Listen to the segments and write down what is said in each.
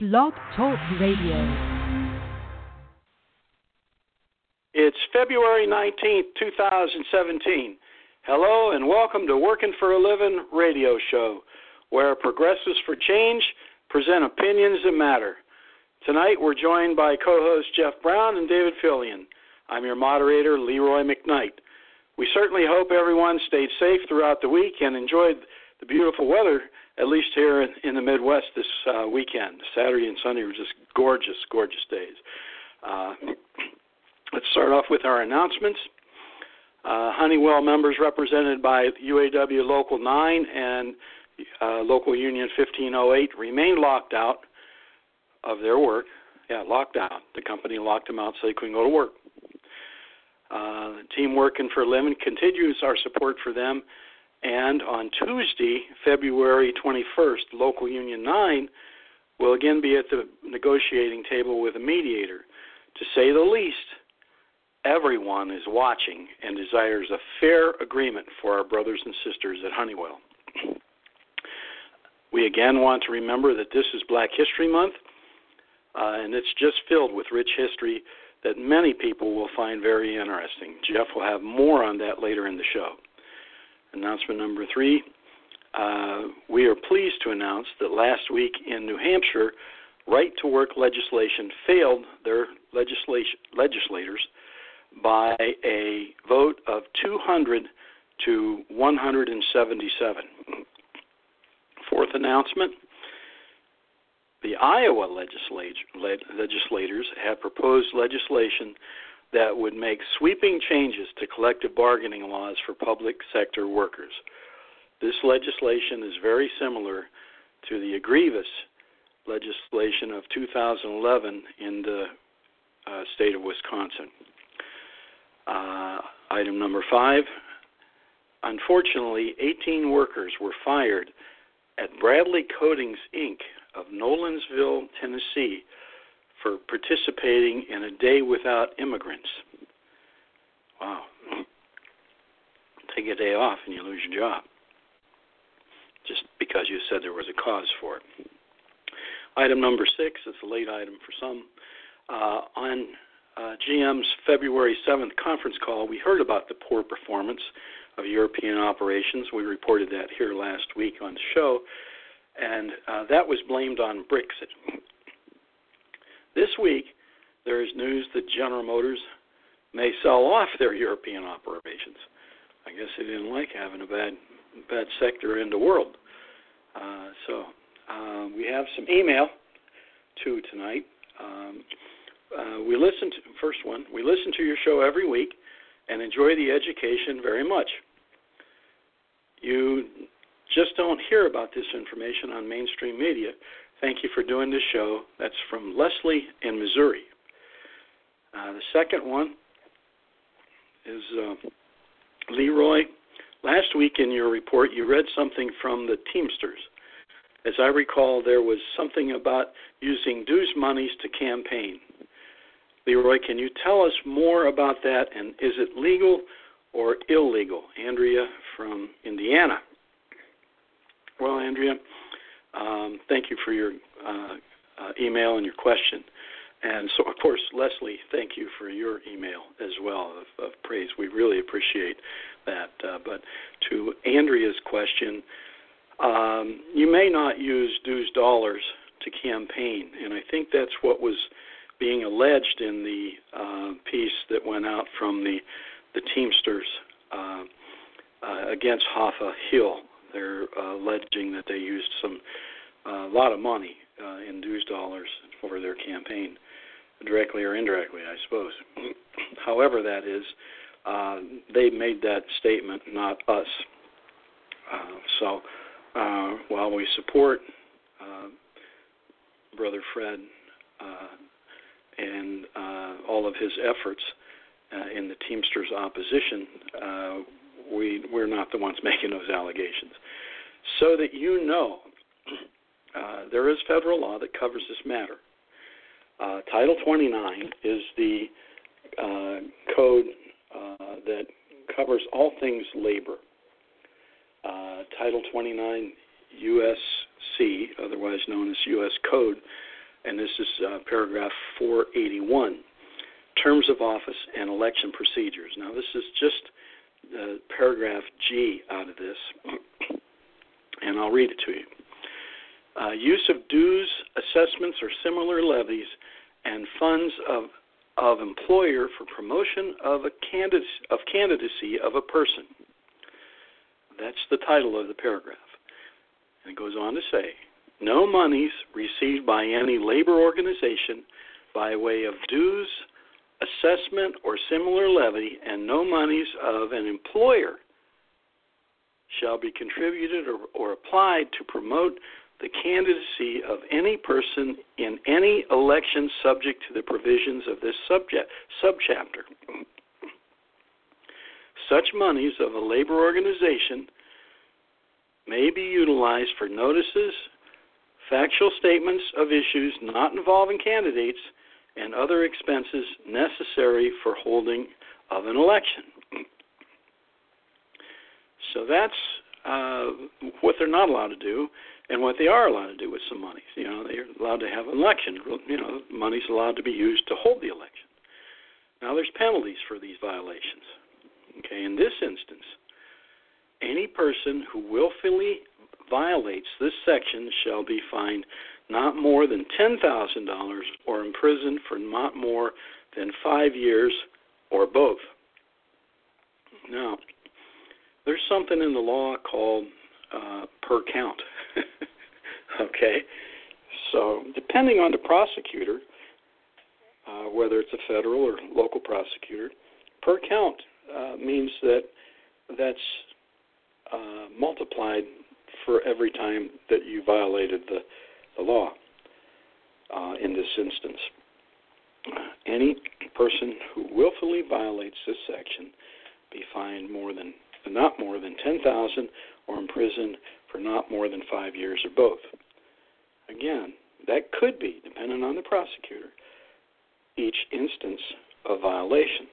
Blog Talk Radio. It's February 19th, 2017. Hello and welcome to Workin' for a Livin' radio show, where Progressives for Change present opinions that matter. Tonight we're joined by co-hosts Jeff Brown and David Fillion. I'm your moderator, Leroy McKnight. We certainly hope everyone stayed safe throughout the week and enjoyed the beautiful weather, at least here in the Midwest this weekend. Saturday and Sunday were just gorgeous, gorgeous days. Let's start off with our announcements. Honeywell members represented by UAW Local 9 and Local Union 1508 remain locked out of their work. Yeah, locked out. The company locked them out so they couldn't go to work. TEAM Workin 4 A Livin continues our support for them. And on Tuesday, February 21st, Local Union 9 will again be at the negotiating table with a mediator. To say the least, everyone is watching and desires a fair agreement for our brothers and sisters at Honeywell. We again want to remember that this is Black History Month, and it's just filled with rich history that many people will find very interesting. Jeff will have more on that later in the show. Announcement number 3, we are pleased to announce that last week in New Hampshire, right-to-work legislation failed their legislators by a vote of 200 to 177. Fourth announcement, the Iowa legislators have proposed legislation that would make sweeping changes to collective bargaining laws for public sector workers. This legislation is very similar to the egregious legislation of 2011 in the state of Wisconsin. Item number 5, unfortunately, 18 workers were fired at Bradley Coatings, Inc. of Nolensville, Tennessee, for participating in a day without immigrants. Wow. Take a day off and you lose your job, just because you said there was a cause for it. Item number 6, it's a late item for some. On GM's February 7th conference call, we heard about the poor performance of European operations. We reported that here last week on the show, and that was blamed on Brexit. This week, there is news that General Motors may sell off their European operations. I guess they didn't like having a bad sector in the world. We have some email, too, tonight. We listen to your show every week and enjoy the education very much. You just don't hear about this information on mainstream media. Thank you for doing this show. That's from Leslie in Missouri. The second one is Leroy. Last week in your report, you read something from the Teamsters. As I recall, there was something about using dues monies to campaign. Leroy, can you tell us more about that, and is it legal or illegal? Andrea from Indiana. Well, Andrea, thank you for your email and your question. And so, of course, Leslie, thank you for your email as well of praise. We really appreciate that. But to Andrea's question, you may not use dues dollars to campaign, and I think that's what was being alleged in the piece that went out from the Teamsters against Hoffa Hill. They're alleging that they used a lot of money in dues dollars for their campaign, directly or indirectly, I suppose. However that is, they made that statement, not us. While we support brother Fred and all of his efforts in the Teamsters opposition, we're not the ones making those allegations. So that you know, there is federal law that covers this matter. Title 29 is the code that covers all things labor. Title 29 USC, otherwise known as U.S. Code, and this is paragraph 481, terms of office and election procedures. Now, this is just paragraph G out of this, and I'll read it to you. Use of dues, assessments, or similar levies and funds of employer for promotion of candidacy of a person. That's the title of the paragraph. And it goes on to say, no monies received by any labor organization by way of dues, assessment, or similar levy, and no monies of an employer shall be contributed or applied to promote the candidacy of any person in any election subject to the provisions of this subchapter. Such monies of a labor organization may be utilized for notices, factual statements of issues not involving candidates, and other expenses necessary for holding of an election. So that's what they're not allowed to do, and what they are allowed to do with some monies. You know, they're allowed to have an election. You know, money's allowed to be used to hold the election. Now, there's penalties for these violations. Okay, in this instance, any person who willfully violates this section shall be fined not more than $10,000 or imprisoned for not more than 5 years or both. Now, there's something in the law called per count. Okay? So, depending on the prosecutor, whether it's a federal or local prosecutor, per count means that that's multiplied for every time that you violated the law in this instance. Any person who willfully violates this section be fined not more than $10,000 or imprisoned for not more than 5 years or both. Again, that could be, depending on the prosecutor, each instance of violation.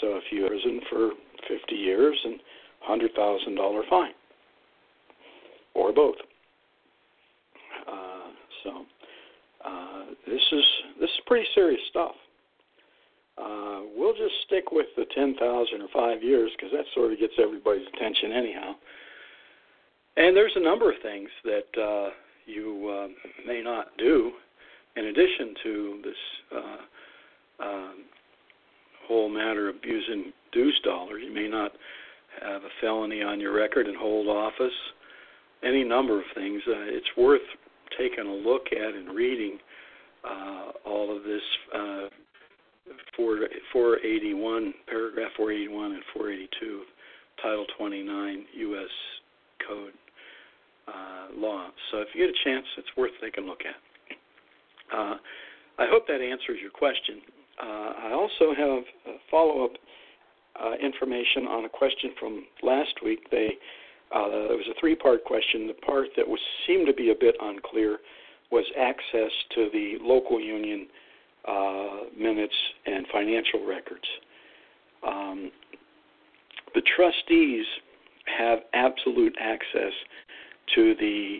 So if you're in prison for 50 years and $100,000 fine, or both. This is pretty serious stuff. We'll just stick with the 10,000 or 5 years because that sort of gets everybody's attention anyhow. And there's a number of things that you may not do in addition to this whole matter of abusing dues dollars. You may not have a felony on your record and hold office, any number of things. It's worth taking a look at and reading all of this 481, paragraph 481 and 482 of Title 29 U.S. Code law. So if you get a chance, it's worth taking a look at. I hope that answers your question. I also have follow-up information on a question from last week. It was a three-part question. The part that seemed to be a bit unclear was access to the local union minutes and financial records. The trustees have absolute access to the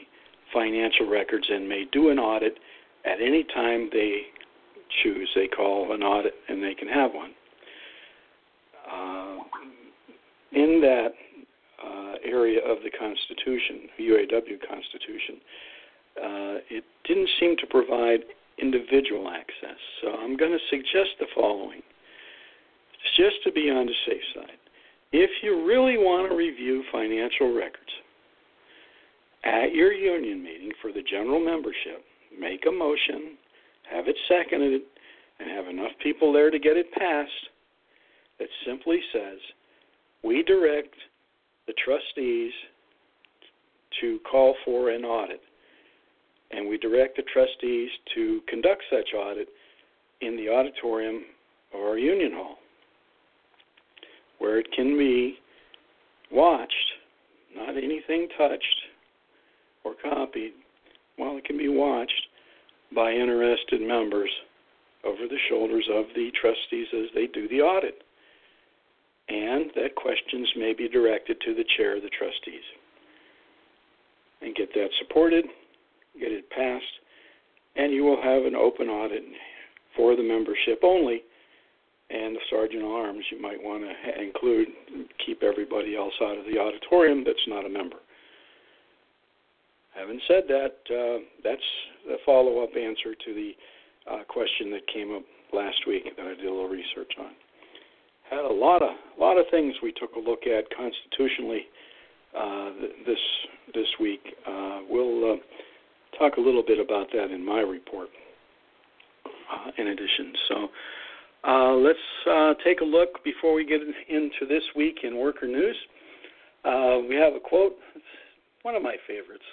financial records and may do an audit at any time they choose. They call an audit and they can have one. In that area of the Constitution, UAW Constitution, it didn't seem to provide individual access. So I'm going to suggest the following, just to be on the safe side. If you really want to review financial records at your union meeting for the general membership, make a motion, have it seconded, and have enough people there to get it passed that simply says, we direct the trustees to call for an audit and we direct the trustees to conduct such audit in the auditorium or union hall, where it can be watched, not anything touched or copied, while it can be watched by interested members over the shoulders of the trustees as they do the audit. And that questions may be directed to the chair of the trustees. And get that supported, get it passed, and you will have an open audit for the membership only, and the sergeant at arms you might want to include, keep everybody else out of the auditorium that's not a member. Having said that, that's the follow-up answer to the question that came up last week that I did a little research on. Had a lot of things we took a look at constitutionally this week. We'll talk a little bit about that in my report in addition. So let's take a look before we get into this week in worker news. We have a quote. It's one of my favorites.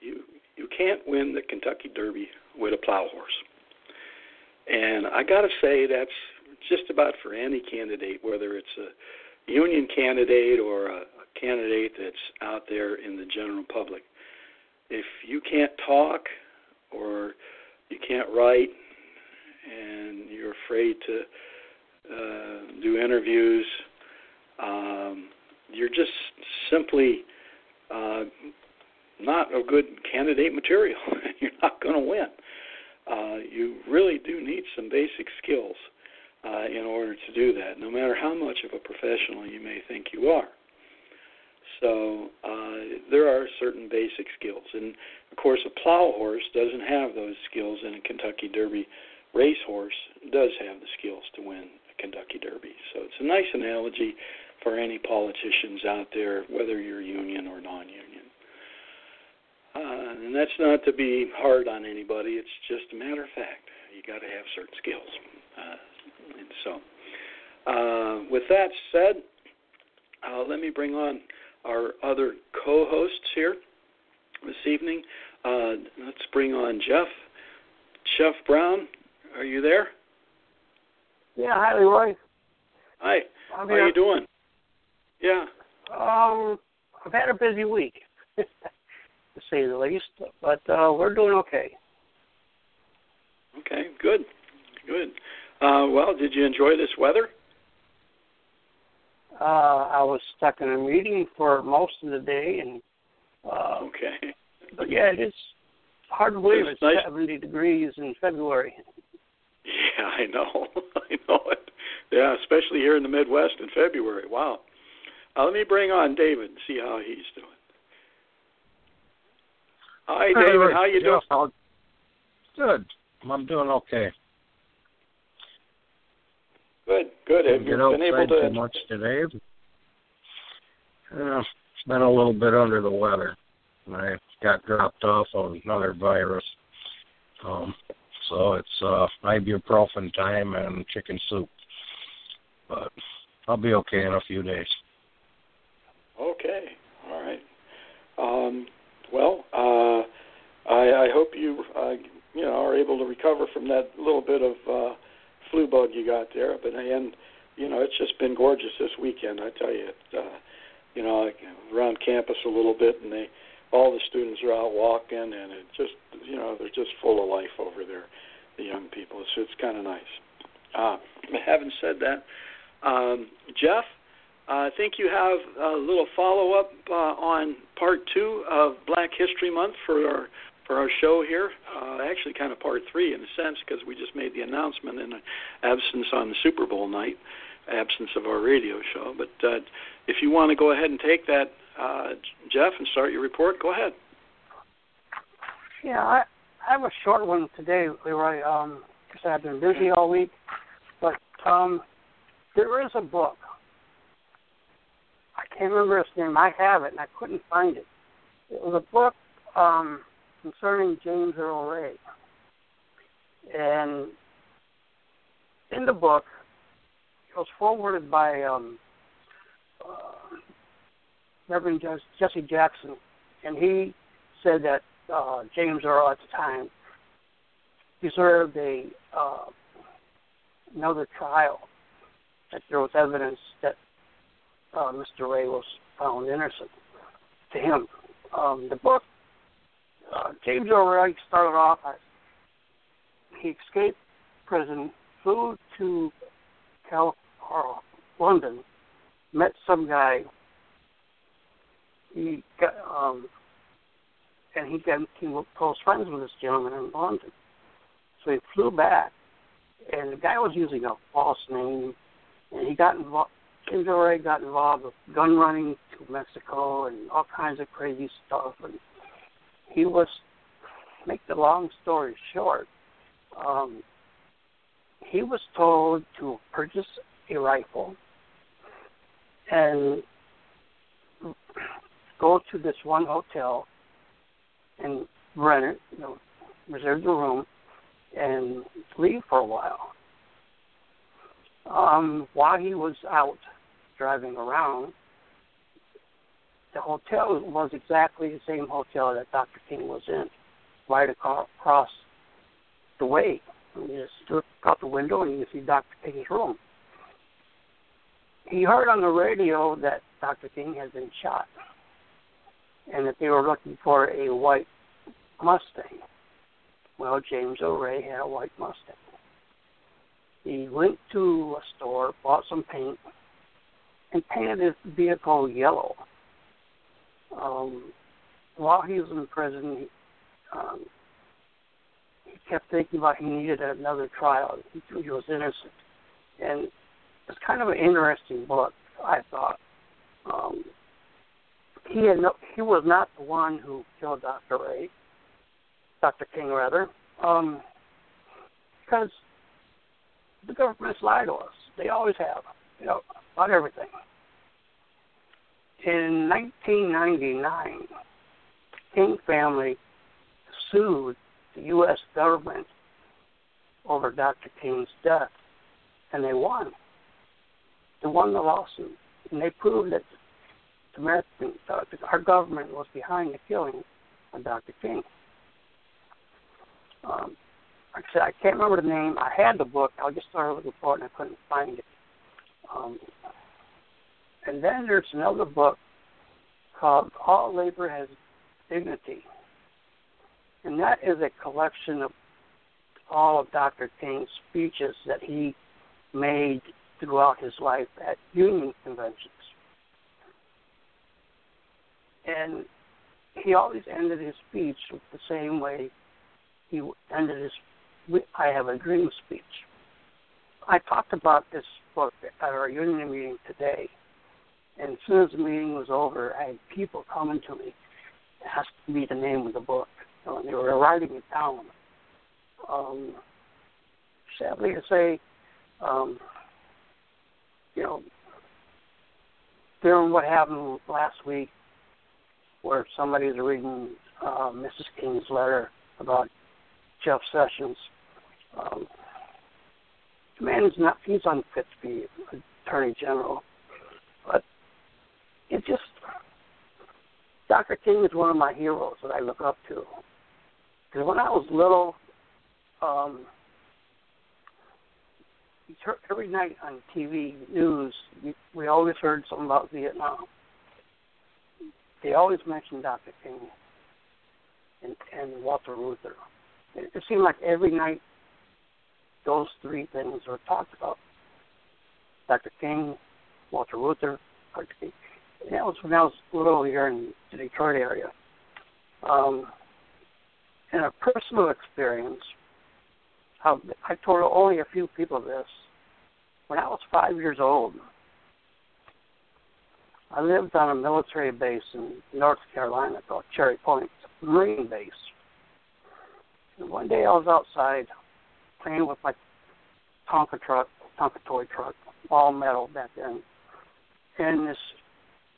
You can't win the Kentucky Derby with a plow horse. And I got to say that's just about for any candidate, whether it's a union candidate or a candidate that's out there in the general public. If you can't talk or you can't write and you're afraid to do interviews, you're just simply not a good candidate material. You're not going to win. You really do need some basic skills in order to do that, no matter how much of a professional you may think you are. So there are certain basic skills. And, of course, a plow horse doesn't have those skills, and a Kentucky Derby racehorse does have the skills to win a Kentucky Derby. So it's a nice analogy for any politicians out there, whether you're union or non-union. And that's not to be hard on anybody. It's just a matter of fact. You got to have certain skills. And so with that said, let me bring on our other co-hosts here this evening. Let's bring on Jeff. Jeff Brown, are you there? Yeah, hi, Leroy. Hi. How are you doing? Yeah. I've had a busy week, to say the least, but we're doing okay. Okay, good. Good. Well, did you enjoy this weather? I was stuck in a meeting for most of the day, and okay. But yeah, it's hard to believe it's nice. 70 degrees in February. Yeah, I know. I know it. Yeah, especially here in the Midwest in February. Wow. Let me bring on David and see how he's doing. Hi, David. How you doing? Good. I'm doing okay. Good. Have you been able to too much today? It's been a little bit under the weather. I got dropped off on another virus, so it's ibuprofen time and chicken soup. But I'll be okay in a few days. Okay. All right. Well, I hope you are able to recover from that little bit of flu bug you got there, but and it's just been gorgeous this weekend. I tell you, around campus a little bit, and all the students are out walking, and it just they're just full of life over there, the young people. So it's kind of nice. Having said that, Jeff, I think you have a little follow-up on part 2 of Black History Month for our show here, actually kind of part 3 in a sense, because we just made the announcement in absence on the Super Bowl night, absence of our radio show. But if you want to go ahead and take that, Jeff, and start your report, go ahead. Yeah, I have a short one today, Leroy, because I've been busy all week. But there is a book. I can't remember its name. I have it, and I couldn't find it. It was a book concerning James Earl Ray. And in the book, it was forwarded by Reverend Jesse Jackson, and he said that James Earl at the time, deserved another trial, that there was evidence that Mr. Ray was found innocent to him. The book, James Earl Ray started off as he escaped prison, flew to London, met some guy, he became close friends with this gentleman in London. So he flew back, and the guy was using a false name, and he got involved. James Earl Ray got involved with gun running to Mexico and all kinds of crazy stuff. And he was, to make the long story short, he was told to purchase a rifle and go to this one hotel and rent it, reserve the room, and leave for a while. While he was out driving around, the hotel was exactly the same hotel that Dr. King was in, right across the way. And you just look out the window and you can see Dr. King's room. He heard on the radio that Dr. King had been shot and that they were looking for a white Mustang. Well, James Earl Ray had a white Mustang. He went to a store, bought some paint, and painted his vehicle yellow. While he was in prison, he kept thinking about he needed another trial. He was innocent. And it's kind of an interesting book, I thought. He was not the one who killed Dr. King, rather, because the government's lied to us. They always have, about everything. In 1999, the King family sued the U.S. government over Dr. King's death, and they won. They won the lawsuit, and they proved that our government was behind the killing of Dr. King. Like I said, I can't remember the name. I had the book. I just started looking for it, and I couldn't find it. And then there's another book called All Labor Has Dignity. And that is a collection of all of Dr. King's speeches that he made throughout his life at union conventions. And he always ended his speech with the same way he ended his I Have a Dream speech. I talked about this book at our union meeting today, and as soon as the meeting was over, I had people coming to me asking me the name of the book, and they were writing it down. Sadly to say, during what happened last week, where somebody's reading Mrs. King's letter about Jeff Sessions. The man is he's unfit to be Attorney General. But it just, Dr. King is one of my heroes that I look up to. Because when I was little, every night on TV news, we always heard something about Vietnam. They always mentioned Dr. King and Walter Reuther. It seemed like every night those three things were talked about. Dr. King, Walter Reuther, Dr. King. And that was when I was little here in the Detroit area. In a personal experience, I told only a few people this. When I was 5 years old, I lived on a military base in North Carolina called Cherry Point, Marine base. And one day I was outside playing with my Tonka toy truck, all metal back then. And this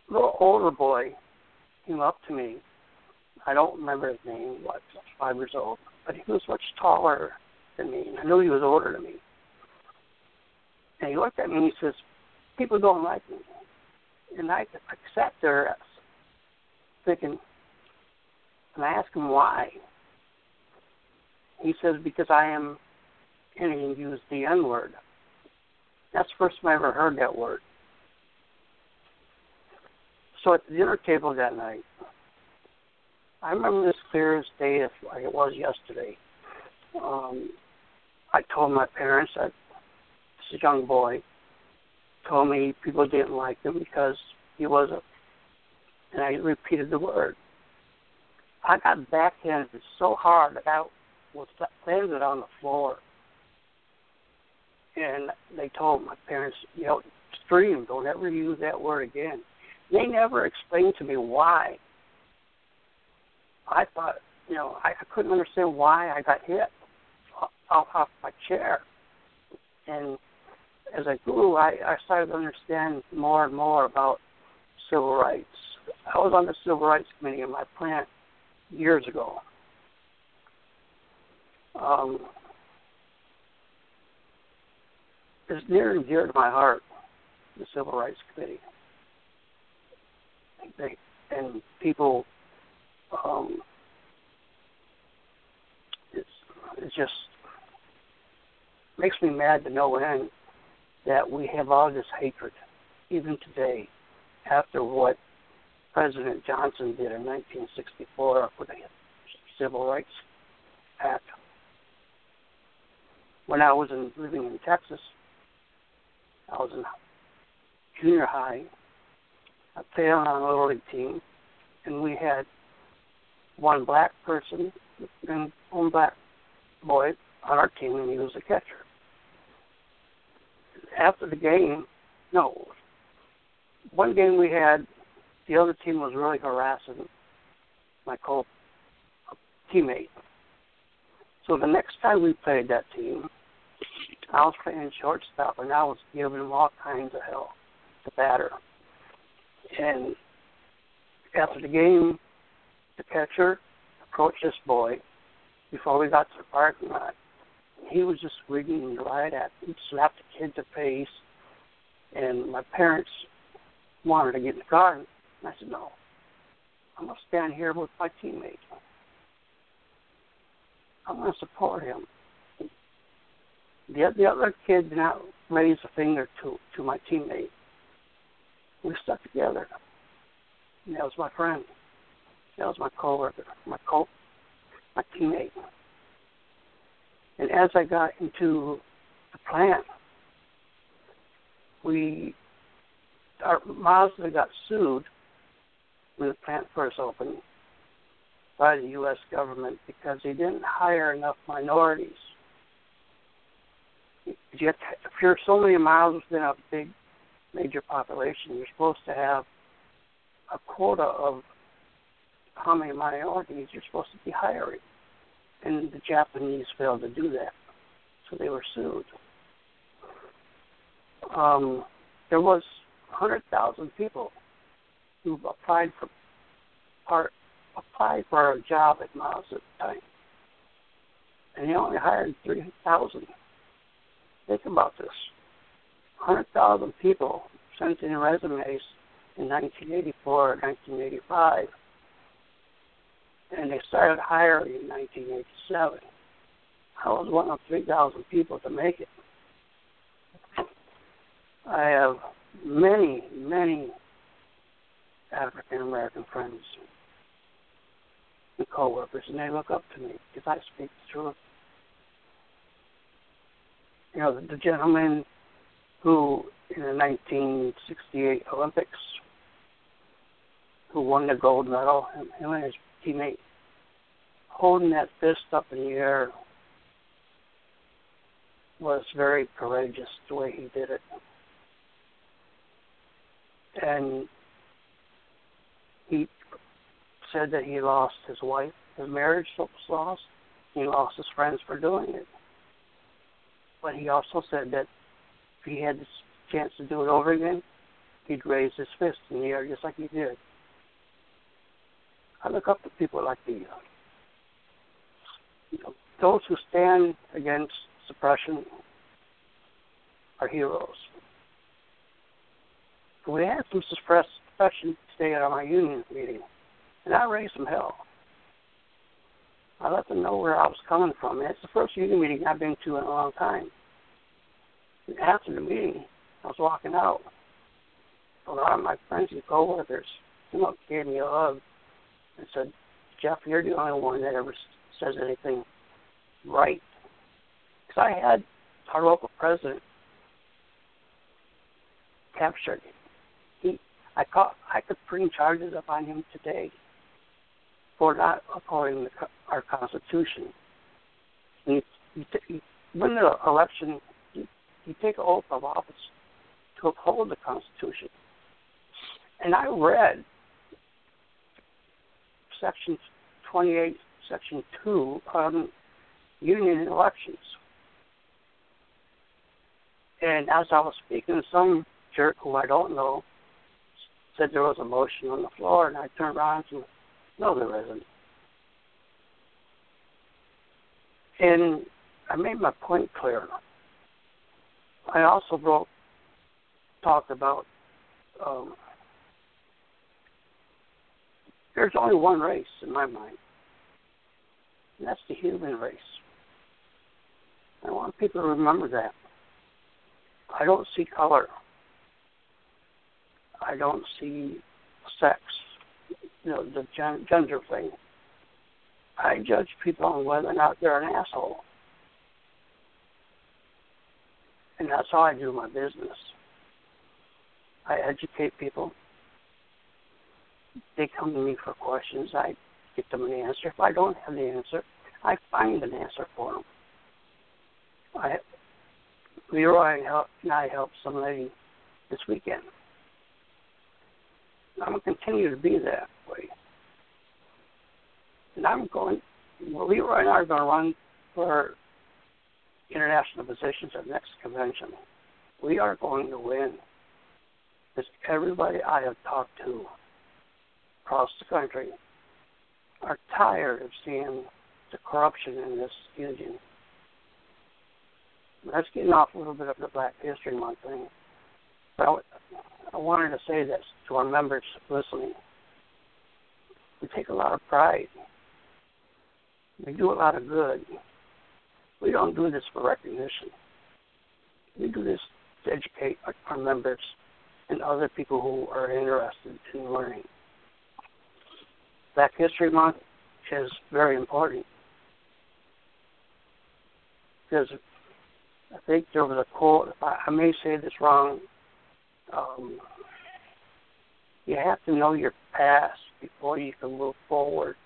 little older boy came up to me. I don't remember his name, I was 5 years old, but he was much taller than me, and I knew he was older than me. And he looked at me and he says, "People don't like me." And I sat there thinking, And I asked him why. He says, because I am, and he used the N-word. That's the first time I ever heard that word. So at the dinner table that night, I remember this clear as day, if it was yesterday. I told my parents that this young boy told me people didn't like him because he wasn't, and I repeated the word. I got backhanded so hard that I was landed on the floor. And they told my parents, you know, scream, don't ever use that word again. They never explained to me why. I thought, you know, I couldn't understand why I got hit off my chair. And as I grew, I started to understand more and more about civil rights. I was on the Civil Rights Committee in my plant years ago. It's near and dear to my heart, the Civil Rights Committee. And people, it just makes me mad to no end that we have all this hatred, even today, after what President Johnson did in 1964 with the Civil Rights Act. When I was living in Texas, I was in junior high. I played on a little league team, and we had one black person and one black boy on our team, and he was a catcher. After the game, no, one game we had, the other team was really harassing my co-teammate. So the next time we played that team, I was playing shortstop, and I was giving him all kinds of hell, the batter. And after the game, the catcher approached this boy before we got to the parking lot. He was just swinging right at him, slapped the kid to the face, and my parents wanted to get in the car. And I said, no, I'm going to stand here with my teammate. I'm going to support him. The other kid did not raise a finger to my teammate. We stuck together. And that was my friend. That was my coworker, my teammate. And as I got into the plant, our Mazda got sued when the plant first opened by the U.S. government because they didn't hire enough minorities. If you're so many miles within a big major population, you're supposed to have a quota of how many minorities you're supposed to be hiring. And the Japanese failed to do that, so they were sued. There was 100,000 people who applied for a job at Miles at the time, and they only hired 3,000. Think about this. 100,000 people sent in resumes in 1984 and 1985, and they started hiring in 1987. I was one of 3,000 people to make it. I have many, many African-American friends and co-workers, and they look up to me because I speak the truth. You know, the gentleman who, in the 1968 Olympics, who won the gold medal, him and his teammate, holding that fist up in the air was very courageous the way he did it. And he said that he lost his wife, his marriage was lost, he lost his friends for doing it. But he also said that if he had the chance to do it over again, he'd raise his fist in the air just like he did. I look up to people like these. You know, those who stand against suppression are heroes. We had some suppression today at our union meeting, and I raised some hell. I let them know where I was coming from. And it's the first union meeting I've been to in a long time. And after the meeting, I was walking out. A lot of my friends and co-workers gave me a hug and said, Jeff, you're the only one that ever says anything right. Because I had our local president captured. I could bring charges up on him today for not upholding our Constitution. When the election, you take an oath of office to uphold the Constitution. And I read Section 28, Section 2 on union and elections. And as I was speaking, some jerk who I don't know said there was a motion on the floor, and I turned around and said, no, there isn't. And I made my point clear. I also talked about there's only one race in my mind, and that's the human race. I want people to remember that. I don't see color. I don't see sex, the gender thing. I judge people on whether or not they're an asshole. And that's how I do my business. I educate people. They come to me for questions. I get them an answer. If I don't have the answer, I find an answer for them. Leroy and I helped some lady this weekend. I'm going to continue to be that way. And Leroy and I are going to run for international positions at the next convention. We are going to win. Because everybody I have talked to across the country are tired of seeing the corruption in this union. That's getting off a little bit of the Black History Month thing. But I wanted to say this to our members listening. We take a lot of pride. We do a lot of good. We don't do this for recognition. We do this to educate our members and other people who are interested in learning. Black History Month is very important. Because I think there was a quote, if I may say this wrong, you have to know your past before you can move forward.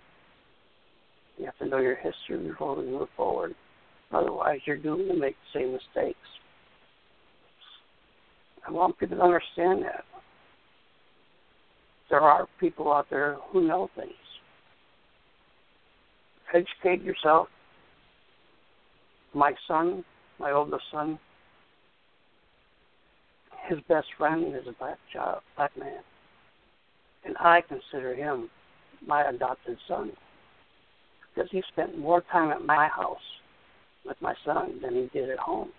You have to know your history before you move forward. Otherwise, you're doomed to make the same mistakes. I want people to understand that. There are people out there who know things. Educate yourself. My oldest son, his best friend is a black man, and I consider him my adopted son because he spent more time at my house with my son than he did at home.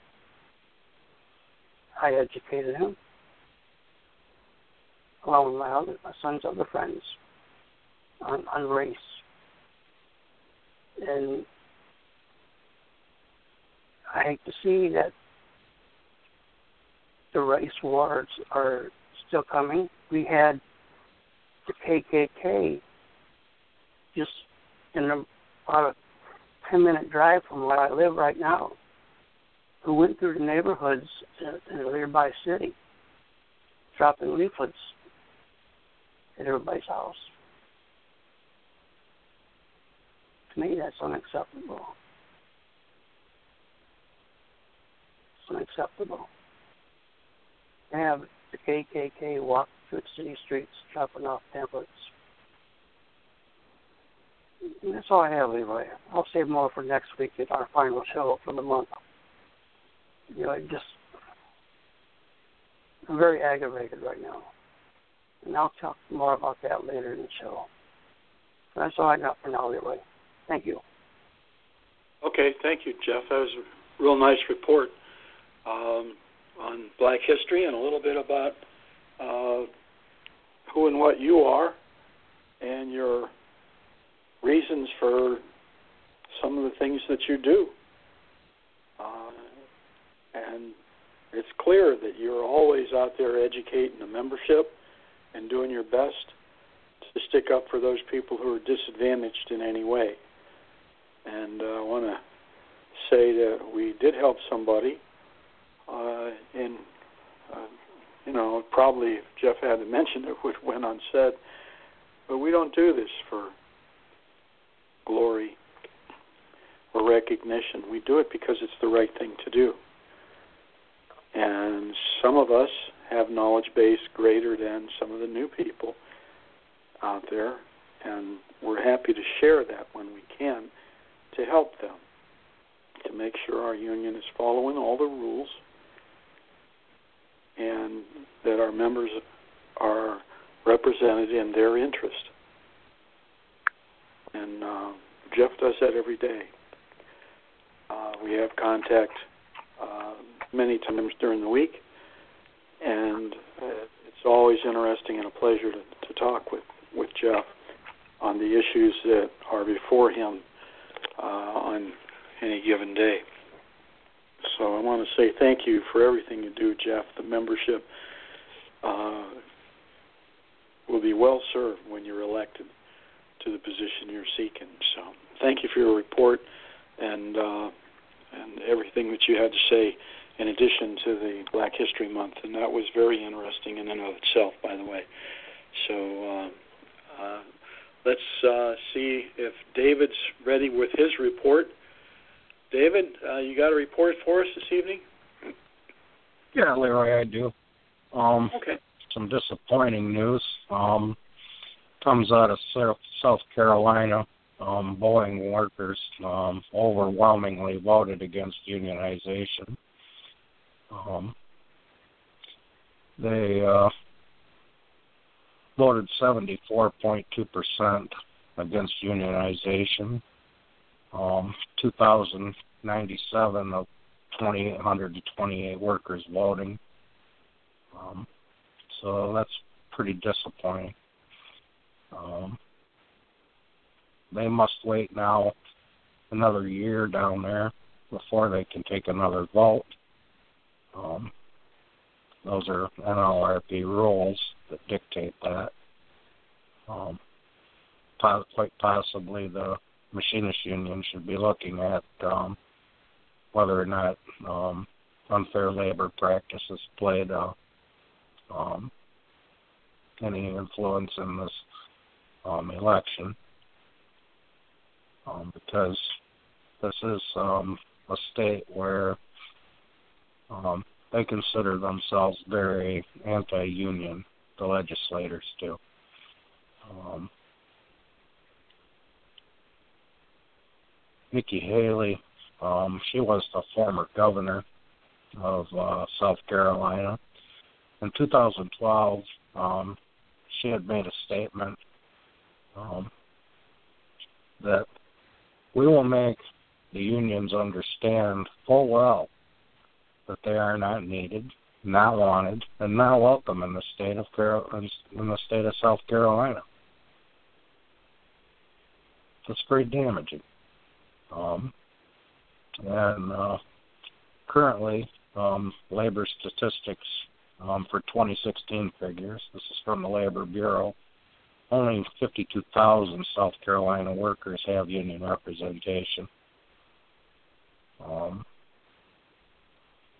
I educated him, along with my son's other friends, on race. And I hate to see that the race wars are still coming. We had the KKK just in about a 10-minute drive from where I live right now, who went through the neighborhoods in a nearby city, dropping leaflets at everybody's house. To me, that's unacceptable. It's unacceptable. Have the KKK walk through the city streets, dropping off pamphlets. And that's all I have, Leroy. I'll save more for next week at our final show for the month. I'm very aggravated right now. And I'll talk more about that later in the show. But that's all I got for now, Leroy. Thank you. Okay, thank you, Jeff. That was a real nice report. On Black history and a little bit about who and what you are and your reasons for some of the things that you do. And it's clear that you're always out there educating the membership and doing your best to stick up for those people who are disadvantaged in any way. And I want to say that we did help somebody probably if Jeff had to mention it, it went unsaid. But we don't do this for glory or recognition. We do it because it's the right thing to do. And some of us have knowledge base greater than some of the new people out there, and we're happy to share that when we can to help them, to make sure our union is following all the rules and that our members are represented in their interest. And Jeff does that every day. We have contact many times during the week, and it's always interesting and a pleasure to talk with Jeff on the issues that are before him on any given day. So I want to say thank you for everything you do, Jeff. The membership will be well served when you're elected to the position you're seeking. So thank you for your report and everything that you had to say in addition to the Black History Month. And that was very interesting in and of itself, by the way. So let's see if David's ready with his report. David, you got a report for us this evening? Yeah, Leroy, I do. Okay. Some disappointing news. Comes out of South Carolina. Boeing workers overwhelmingly voted against unionization. They voted 74.2% against unionization. 2,097 of 2,828 workers voting. So that's pretty disappointing. They must wait now another year down there before they can take another vote. Those are NLRP rules that dictate that. Quite possibly the Machinist Union should be looking at whether or not unfair labor practices played any influence in this election, because this is a state where they consider themselves very anti-union, the legislators do. Nikki Haley, she was the former governor of South Carolina. In 2012, she had made a statement that we will make the unions understand full well that they are not needed, not wanted, and not welcome in the state of South Carolina. That's pretty damaging. And currently, labor statistics for 2016 figures, this is from the Labor Bureau, only 52,000 South Carolina workers have union representation.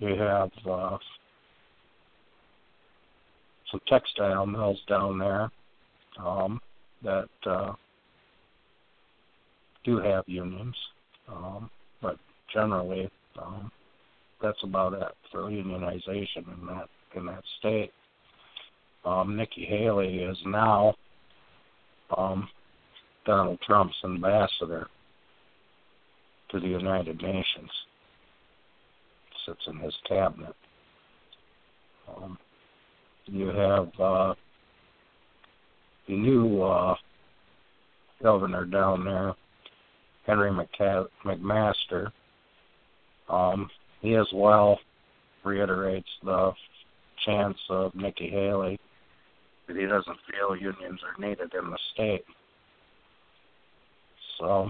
We have some textile mills down there that do have unions. But generally, that's about it for unionization in that state. Nikki Haley is now Donald Trump's ambassador to the United Nations. Sits in his cabinet. You have the new governor down there, Henry McMaster. He as well reiterates the chance of Nikki Haley that he doesn't feel unions are needed in the state. So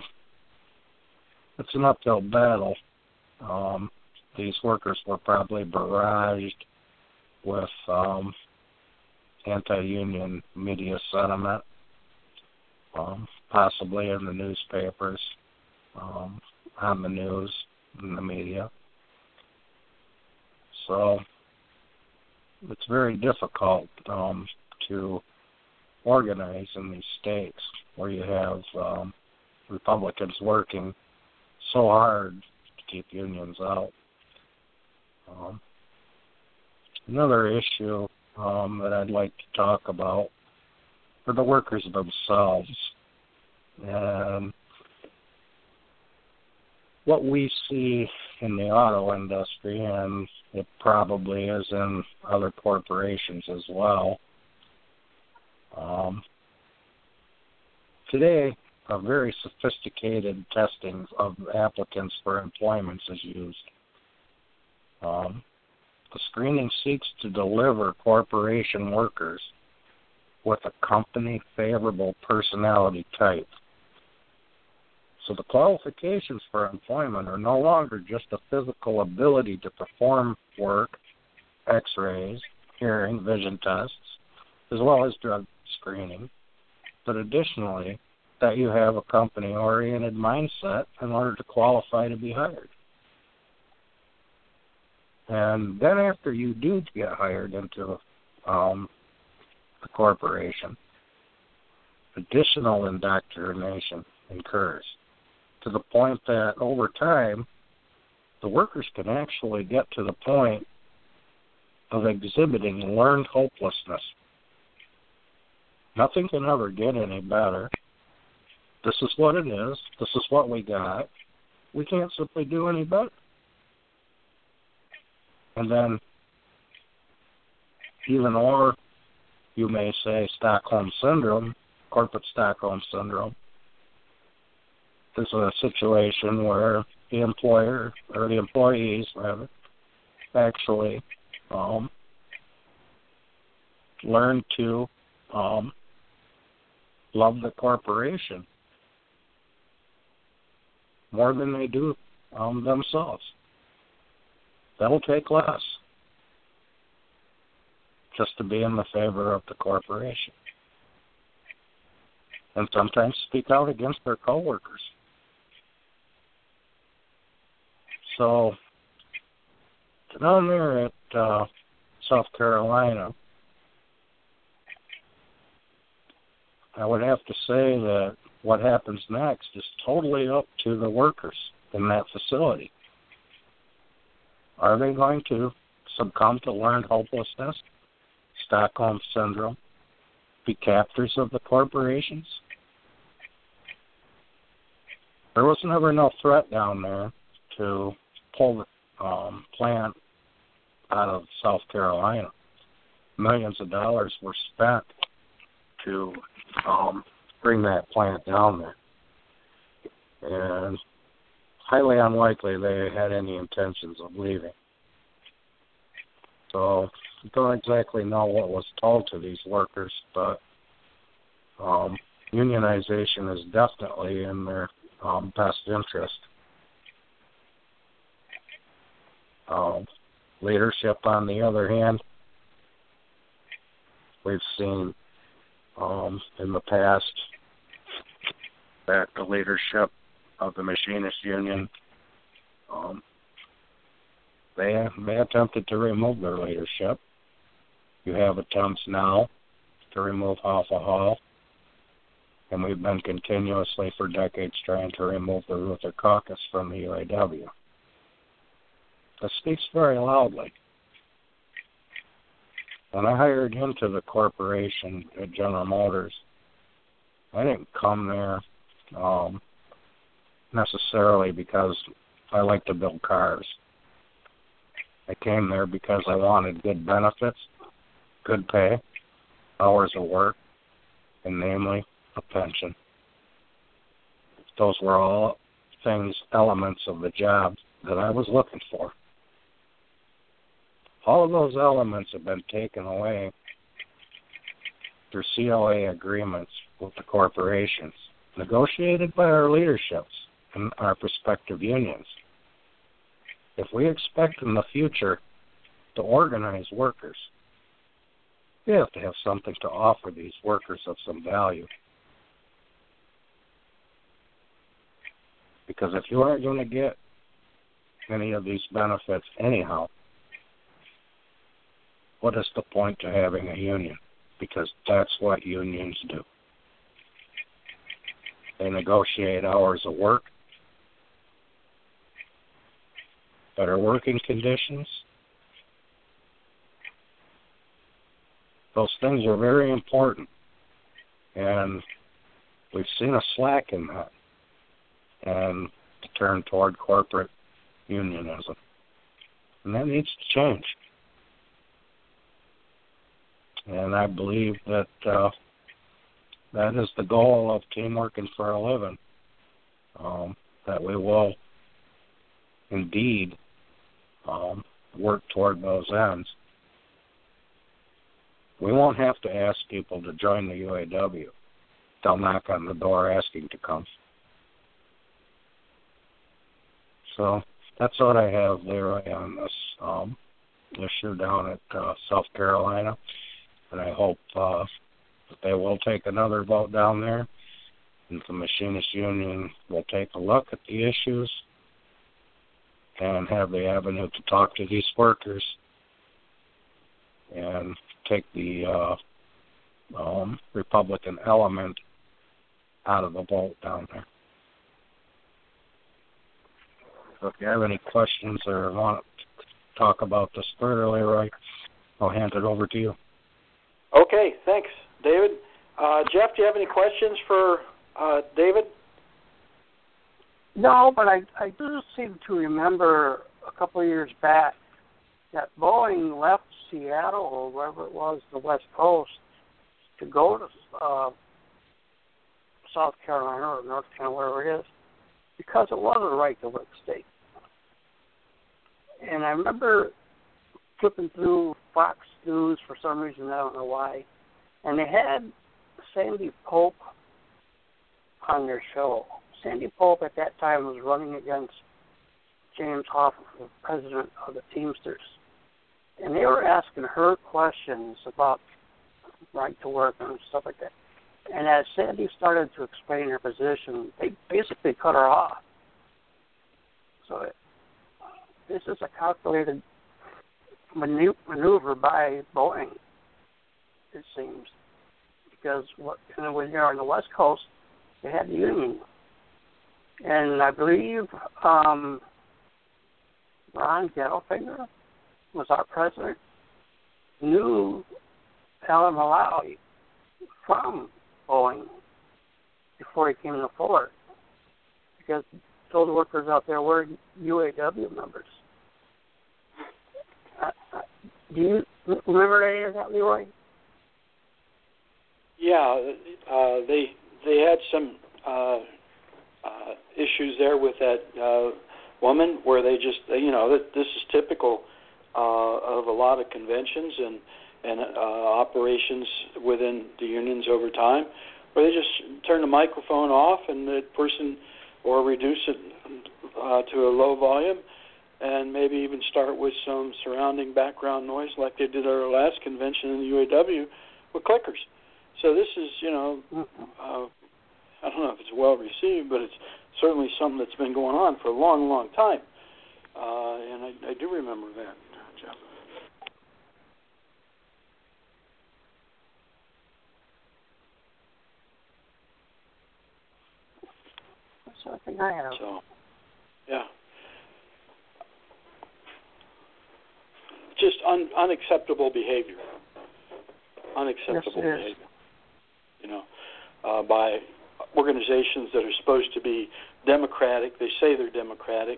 it's an uphill battle. These workers were probably barraged with anti-union media sentiment, possibly in the newspapers, on the news, in the media. So it's very difficult to organize in these states where you have Republicans working so hard to keep unions out. Another issue that I'd like to talk about are the workers themselves. And what we see in the auto industry, and it probably is in other corporations as well, today, a very sophisticated testing of applicants for employments is used. The screening seeks to deliver corporation workers with a company-favorable personality type. So the qualifications for employment are no longer just a physical ability to perform work, x-rays, hearing, vision tests, as well as drug screening, but additionally that you have a company-oriented mindset in order to qualify to be hired. And then after you do get hired into the corporation, additional indoctrination occurs, to the point that over time, the workers can actually get to the point of exhibiting learned hopelessness. Nothing can ever get any better. This is what it is. This is what we got. We can't simply do any better. And then, even or you may say Stockholm Syndrome, corporate Stockholm Syndrome, is a situation where the employer, or the employees rather, actually learn to love the corporation more than they do themselves. That'll take less just to be in the favor of the corporation. And sometimes speak out against their coworkers. So down there at South Carolina, I would have to say that what happens next is totally up to the workers in that facility. Are they going to succumb to learned hopelessness, Stockholm Syndrome, be captors of the corporations? There was never no threat down there to pull the plant out of South Carolina. Millions of dollars were spent to bring that plant down there. And highly unlikely they had any intentions of leaving. So I don't exactly know what was told to these workers, but unionization is definitely in their best interest. Leadership, on the other hand, we've seen in the past that the leadership of the Machinist Union, they attempted to remove their leadership. You have attempts now to remove Hoffa Hill, and we've been continuously for decades trying to remove the Reuther Caucus from the UAW. That speaks very loudly. When I hired into the corporation at General Motors, I didn't come there necessarily because I like to build cars. I came there because I wanted good benefits, good pay, hours of work, and namely, a pension. Those were all things, elements of the job that I was looking for. All of those elements have been taken away through COA agreements with the corporations, negotiated by our leaderships and our prospective unions. If we expect in the future to organize workers, we have to have something to offer these workers of some value. Because if you aren't going to get any of these benefits anyhow, what is the point to having a union? Because that's what unions do. They negotiate hours of work, better working conditions. Those things are very important, and we've seen a slack in that and the turn toward corporate unionism, and that needs to change. And I believe that that is the goal of Team Workin 4 A Livin, that we will indeed work toward those ends. We won't have to ask people to join the UAW. They'll knock on the door asking to come. So that's what I have, Leroy, on this issue down at South Carolina. And I hope that they will take another vote down there, and the Machinist Union will take a look at the issues and have the avenue to talk to these workers and take the Republican element out of the vote down there. So if you have any questions or want to talk about this further, Leroy, I'll hand it over to you. Okay, thanks, David. Jeff, do you have any questions for David? No, but I do seem to remember a couple of years back that Boeing left Seattle or wherever it was, the West Coast, to go to South Carolina or North Carolina, wherever it is, because it was a right-to-work state. And I remember flipping through Fox News for some reason, I don't know why, and they had Sandy Pope on their show. Sandy Pope at that time was running against James Hoffa, the president of the Teamsters, and they were asking her questions about right to work and stuff like that. And as Sandy started to explain her position, they basically cut her off. So this is a calculated maneuver by Boeing, it seems, because when you're on the West Coast, they had the union. And I believe Ron Gettelfinger was our president, knew Alan Mulally from Boeing before he came to Ford, because those workers out there were UAW members. Do you remember any of that, Leroy? Yeah, they had some issues there with that woman, where they just, you know, this is typical of a lot of conventions and operations within the unions over time, where they just turn the microphone off and the person, or reduce it to a low volume, and maybe even start with some surrounding background noise like they did at our last convention in the UAW with clickers. So this is, you know, I don't know if it's well received, but it's certainly something that's been going on for a long, long time. And I do remember that, Jeff. That's something I have. So, yeah. Just unacceptable behavior. Unacceptable behavior. You know, by organizations that are supposed to be democratic. They say they're democratic.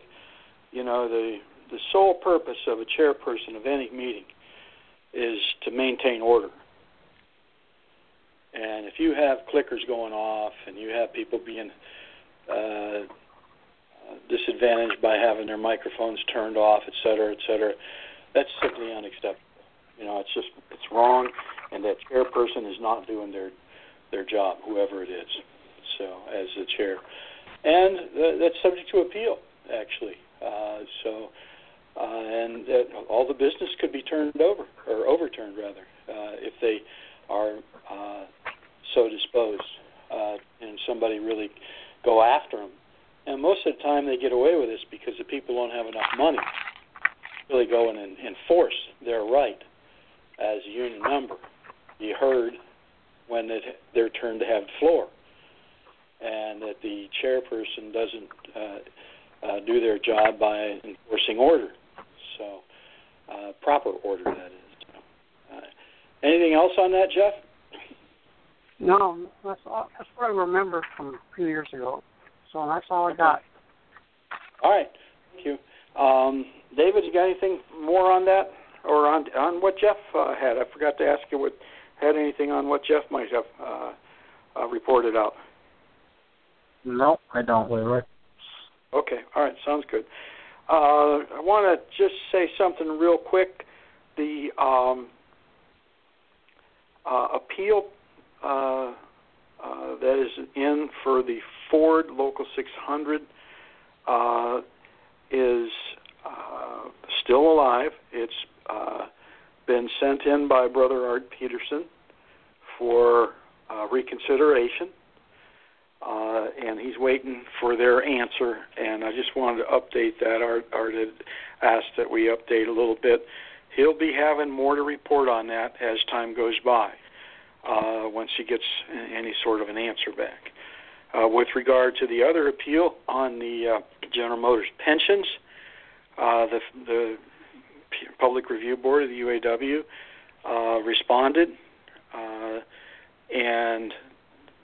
You know, the sole purpose of a chairperson of any meeting is to maintain order. And if you have clickers going off and you have people being disadvantaged by having their microphones turned off, et cetera, that's simply unacceptable. You know, it's just, it's wrong, and that chairperson is not doing their job, whoever it is. So, as the chair, and that's subject to appeal, actually. And all the business could be turned over, or overturned, rather, if they are so disposed, and somebody really go after them. And most of the time they get away with this because the people don't have enough money to really go in and enforce their right as a union member. You heard when their turn to have the floor, and that the chairperson doesn't do their job by enforcing order. So, proper order, that is. So, anything else on that, Jeff? No, that's what I remember from a few years ago. So that's all I got. All right. Thank you. David, you got anything more on that? Or on what Jeff had? I forgot to ask you what had anything on what Jeff might have reported out. No, I don't. Right. Okay. All right. Sounds good. I want to just say something real quick. The appeal that is in for the Ford Local 600 is still alive. It's been sent in by Brother Art Peterson for reconsideration, and he's waiting for their answer. And I just wanted to update that. Art had asked that we update a little bit. He'll be having more to report on that as time goes by, once he gets any sort of an answer back. With regard to the other appeal on the General Motors pensions, the Public Review Board of the UAW responded, and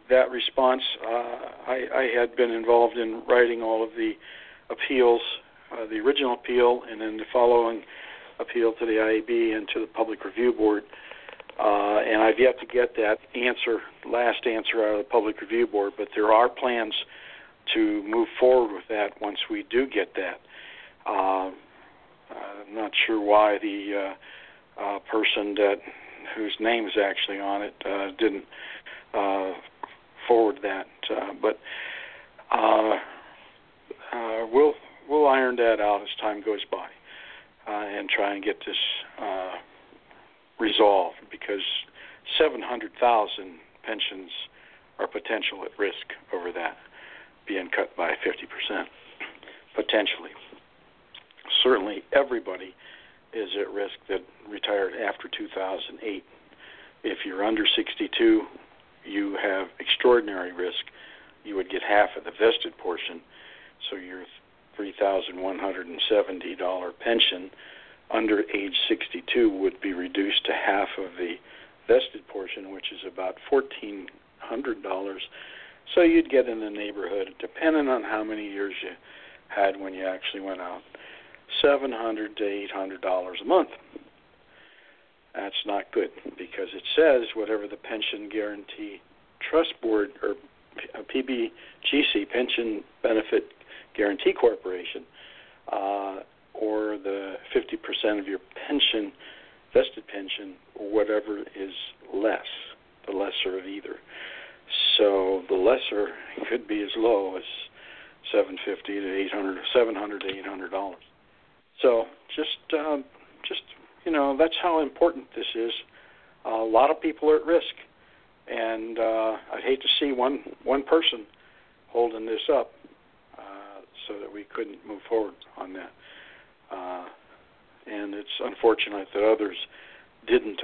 that response, I had been involved in writing all of the appeals, the original appeal, and then the following appeal to the IAB and to the Public Review Board, and I've yet to get that answer, last answer out of the Public Review Board, but there are plans to move forward with that once we do get that. I'm not sure why the person whose name is actually on it didn't forward that, but we'll iron that out as time goes by and try and get this resolved, because 700,000 pensions are potential at risk over that being cut by 50%, potentially. Certainly everybody is at risk that retired after 2008. If you're under 62, you have extraordinary risk. You would get half of the vested portion, so your $3,170 pension under age 62 would be reduced to half of the vested portion, which is about $1,400. So you'd get in the neighborhood, depending on how many years you had when you actually went out, $700 to $800 a month. That's not good, because it says whatever the Pension Guarantee Trust Board, or PBGC, Pension Benefit Guarantee Corporation, or the 50% of your pension, vested pension, or whatever is less, the lesser of either. So the lesser could be as low as $700 to $800. So just you know, that's how important this is. A lot of people are at risk, and I'd hate to see one person holding this up so that we couldn't move forward on that. And it's unfortunate that others didn't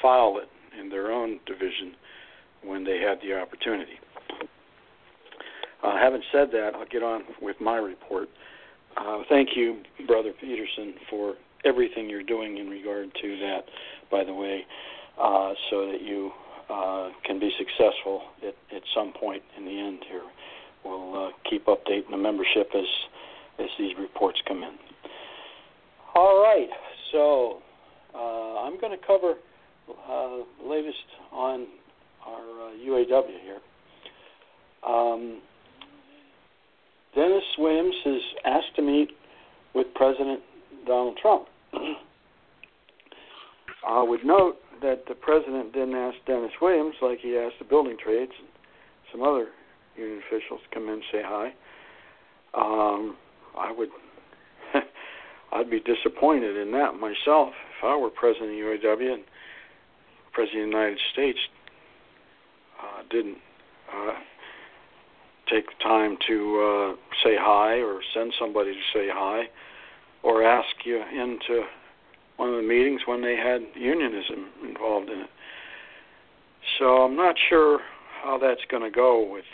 file it in their own division when they had the opportunity. Having said that, I'll get on with my report. Thank you, Brother Peterson, for everything you're doing in regard to that, by the way, so that you can be successful at some point in the end here. We'll keep updating the membership as these reports come in. All right, so I'm going to cover the latest on our UAW here. Dennis Williams is asked to meet with President Donald Trump. I would note that the president didn't ask Dennis Williams like he asked the building trades and some other union officials come in and say hi. I'd be disappointed in that myself if I were president of UAW and president of the United States didn't take the time to say hi or send somebody to say hi or ask you into one of the meetings when they had unionism involved in it. So I'm not sure how that's going to go with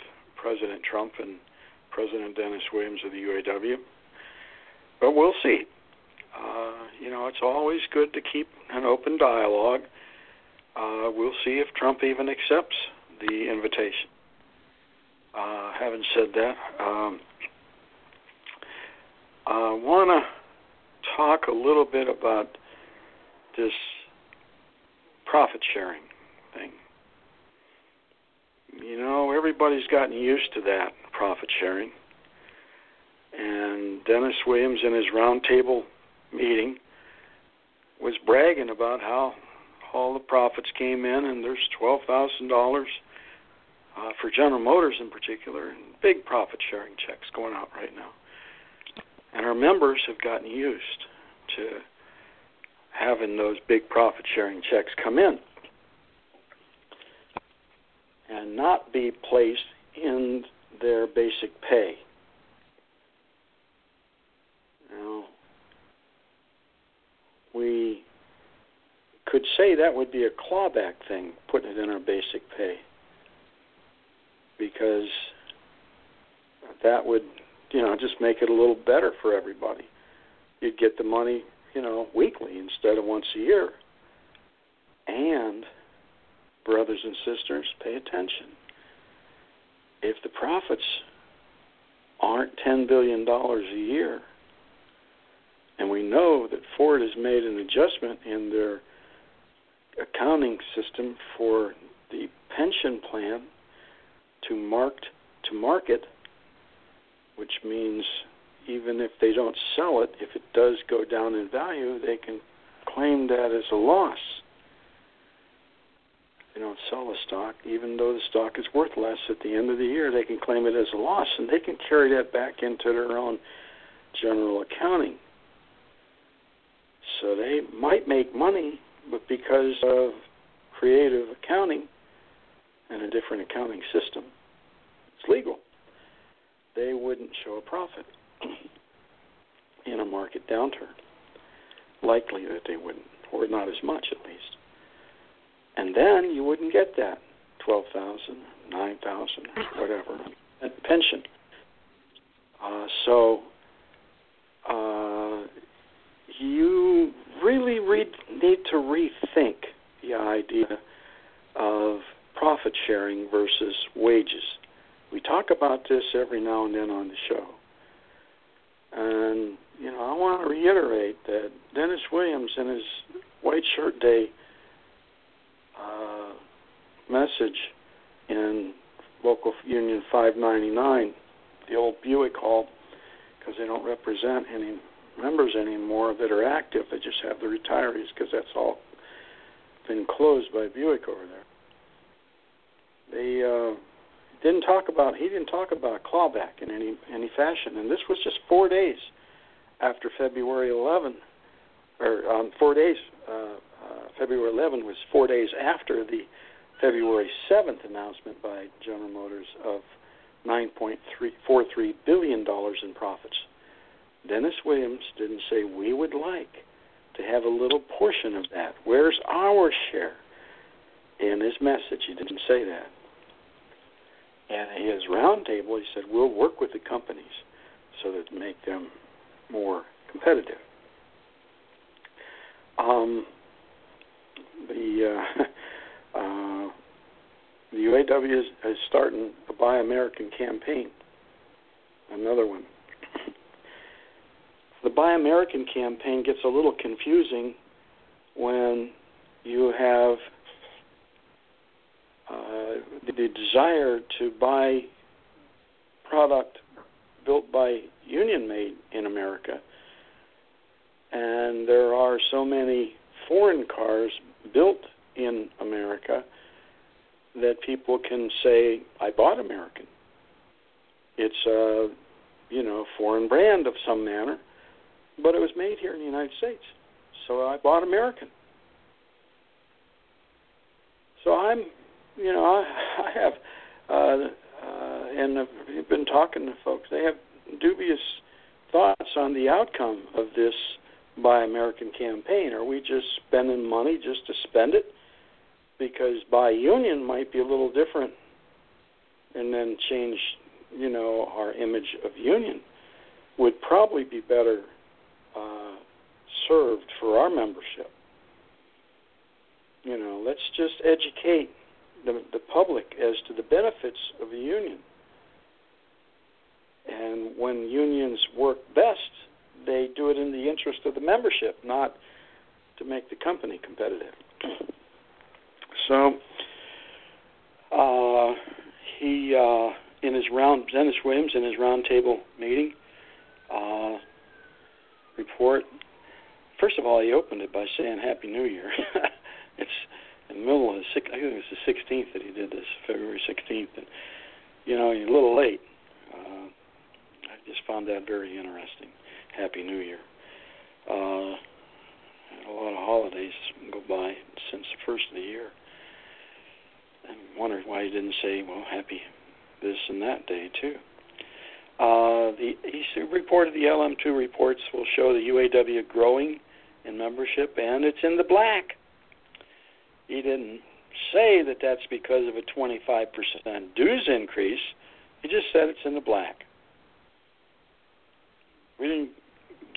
President Trump and President Dennis Williams of the UAW, but we'll see. It's always good to keep an open dialogue. We'll see if Trump even accepts the invitation. Having said that, I want to talk a little bit about this profit-sharing thing. You know, everybody's gotten used to that, profit-sharing. And Dennis Williams, in his roundtable meeting, was bragging about how all the profits came in, and there's $12,000 for General Motors in particular, and big profit-sharing checks going out right now. And our members have gotten used to having those big profit-sharing checks come in and not be placed in their basic pay. Now, we could say that would be a clawback thing, putting it in our basic pay, because that would, just make it a little better for everybody. You'd get the money, weekly instead of once a year. And, brothers and sisters, pay attention. If the profits aren't $10 billion a year, and we know that Ford has made an adjustment in their accounting system for the pension plan to market, which means even if they don't sell it, if it does go down in value, they can claim that as a loss. They don't sell the stock, even though the stock is worth less at the end of the year, they can claim it as a loss, and they can carry that back into their own general accounting. So they might make money, but because of creative accounting and a different accounting system, it's legal, they wouldn't show a profit in a market downturn. Likely that they wouldn't, or not as much at least. And then you wouldn't get that $12,000, $9,000, whatever, pension. You really need to rethink the idea of profit sharing versus wages. We talk about this every now and then on the show. And, I want to reiterate that Dennis Williams in his White Shirt Day message in Local Union 599, the old Buick Hall, because they don't represent any members anymore that are active. They just have the retirees because that's all been closed by Buick over there. He didn't talk about clawback in any fashion. And this was just 4 days after February 11 was 4 days after the February 7th announcement by General Motors of $9.43 billion in profits. Dennis Williams didn't say we would like to have a little portion of that. Where's our share? In his message, he didn't say that. And in his roundtable, he said, we'll work with the companies so that to make them more competitive. The UAW is starting a Buy American campaign, another one. The Buy American campaign gets a little confusing when you have the desire to buy product built by union-made in America. And there are so many foreign cars built in America that people can say, I bought American. It's a, you know, foreign brand of some manner, but it was made here in the United States. So I bought American. So I'm, you know, I have, and I've been talking to folks. They have dubious thoughts on the outcome of this Buy American campaign. Are we just spending money just to spend it? Because Buy Union might be a little different and then change, you know, our image of union would probably be better served for our membership. You know, let's just educate the public as to the benefits of a union. And when unions work best, they do it in the interest of the membership, not to make the company competitive. So Dennis Williams, in his roundtable meeting report, first of all, he opened it by saying Happy New Year. It's in the middle of I think it was the 16th that he did this, February 16th, and you know, you're a little late. I just found that very interesting. Happy New Year. Had a lot of holidays go by since the first of the year. I wondered why he didn't say, well, happy this and that day, too. He reported the LM2 reports will show the UAW growing in membership, and it's in the black. He didn't say that that's because of a 25% dues increase. He just said it's in the black. We didn't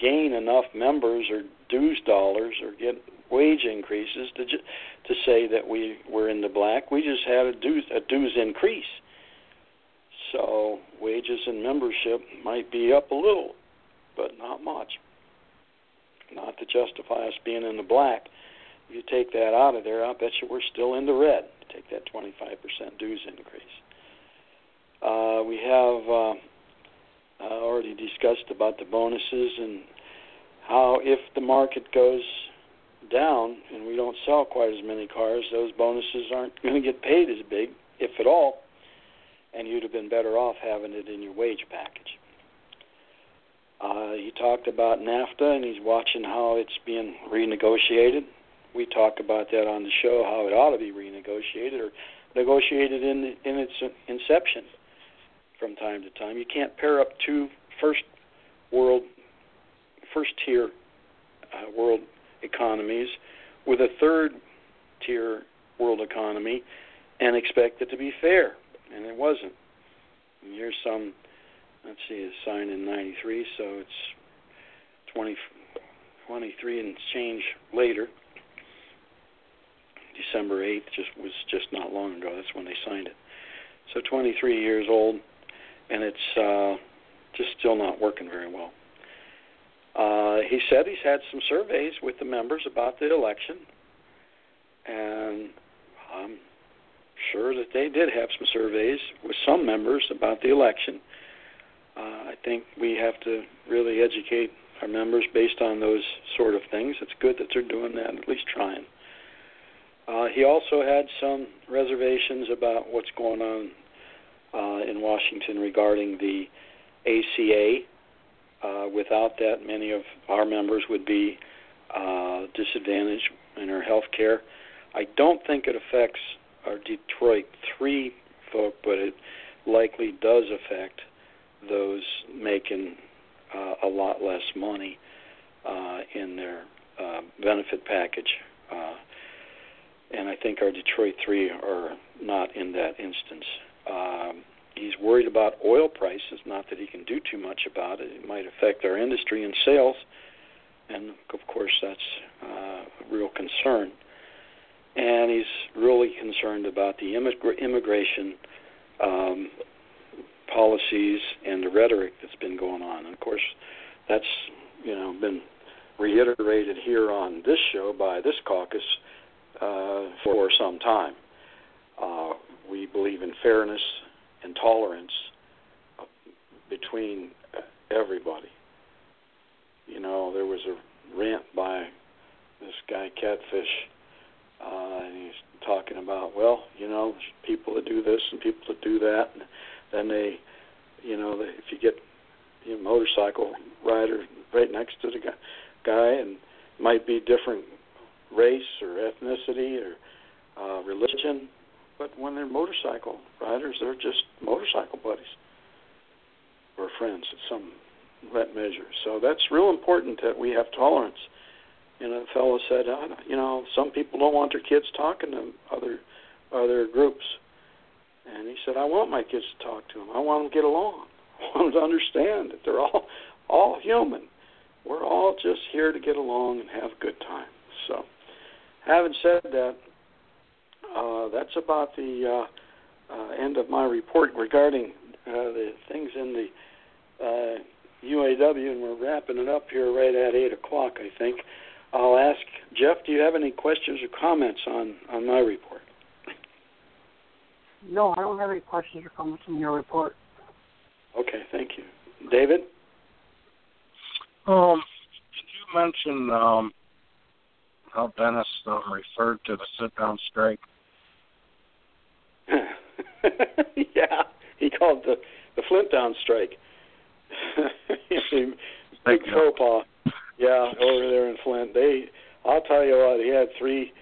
gain enough members or dues dollars or get wage increases to say that we were in the black. We just had a dues increase. So wages and membership might be up a little, but not much. Not to justify us being in the black. If you take that out of there, I bet you we're still in the red. Take that 25% dues increase. We have already discussed about the bonuses and how if the market goes down and we don't sell quite as many cars, those bonuses aren't going to get paid as big, if at all, and you'd have been better off having it in your wage package. He talked about NAFTA, and he's watching how it's being renegotiated. We talk about that on the show, how it ought to be renegotiated or negotiated in its inception from time to time. You can't pair up two first-tier world economies with a third-tier world economy and expect it to be fair, and it wasn't. And here's some... Let's see, it's signed in 93, so it's 23 and change later. December 8th was not long ago. That's when they signed it. So 23 years old, and it's just still not working very well. He said he's had some surveys with the members about the election, and I'm sure that they did have some surveys with some members about the election. I think we have to really educate our members based on those sort of things. It's good that they're doing that, at least trying. He also had some reservations about what's going on in Washington regarding the ACA. Without that, many of our members would be disadvantaged in our health care. I don't think it affects our Detroit Three folk, but it likely does affect those making a lot less money in their benefit package. And I think our Detroit Three are not in that instance. He's worried about oil prices, not that he can do too much about it. It might affect our industry and sales, and, of course, that's a real concern. And he's really concerned about the immigration policies and the rhetoric that's been going on. And of course, that's, you know, been reiterated here on this show by this caucus for some time. We believe in fairness and tolerance between everybody. You know, there was a rant by this guy Catfish, and he's talking about, well, you know, people that do this and people that do that, and then they, you know, if you get a motorcycle rider right next to the guy and might be different race or ethnicity or religion, but when they're motorcycle riders, they're just motorcycle buddies or friends at some that measure. So that's real important that we have tolerance. You know, a fellow said, you know, some people don't want their kids talking to other groups. And he said, I want my kids to talk to them. I want them to get along. I want them to understand that they're all human. We're all just here to get along and have a good time. So having said that, that's about the end of my report regarding the things in the UAW, and we're wrapping it up here right at 8 o'clock, I think. I'll ask, Jeff, do you have any questions or comments on my report? No, I don't have any questions or comments on your report. Okay, thank you. David? Did you mention how Dennis referred to the sit-down strike? Yeah, he called the Flint-down strike. Big faux pas. Yeah, over there in Flint. I'll tell you what, he had three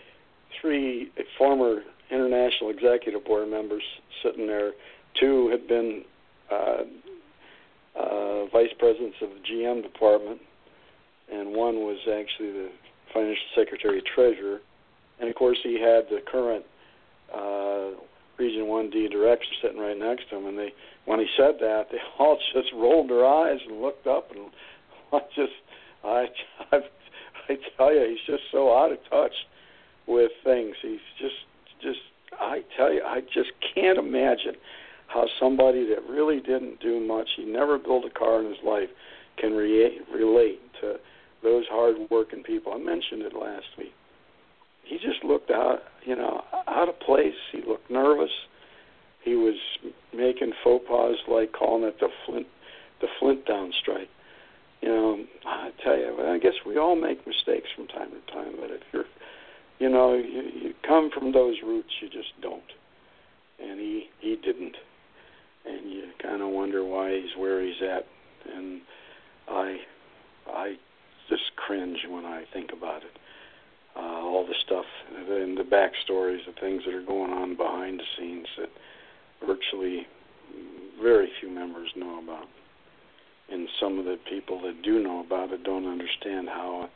former International Executive Board members sitting there. Two had been vice presidents of the GM department, and one was actually the financial secretary treasurer. And, of course, he had the current Region 1D director sitting right next to him. And when he said that, they all just rolled their eyes and looked up. And I tell you, he's just so out of touch with things. He's just I tell you, I just can't imagine how somebody that really didn't do much, he never built a car in his life, can relate to those hard-working people. I mentioned it last week. He just looked out of place. He looked nervous. He was making faux pas, like calling it the Flint down strike. You know, I tell you, I guess we all make mistakes from time to time, but if you're, you know, you come from those roots, you just don't. And he didn't. And you kind of wonder why he's where he's at. And I just cringe when I think about it. All the stuff and the backstories, the things that are going on behind the scenes that virtually very few members know about. And some of the people that do know about it don't understand how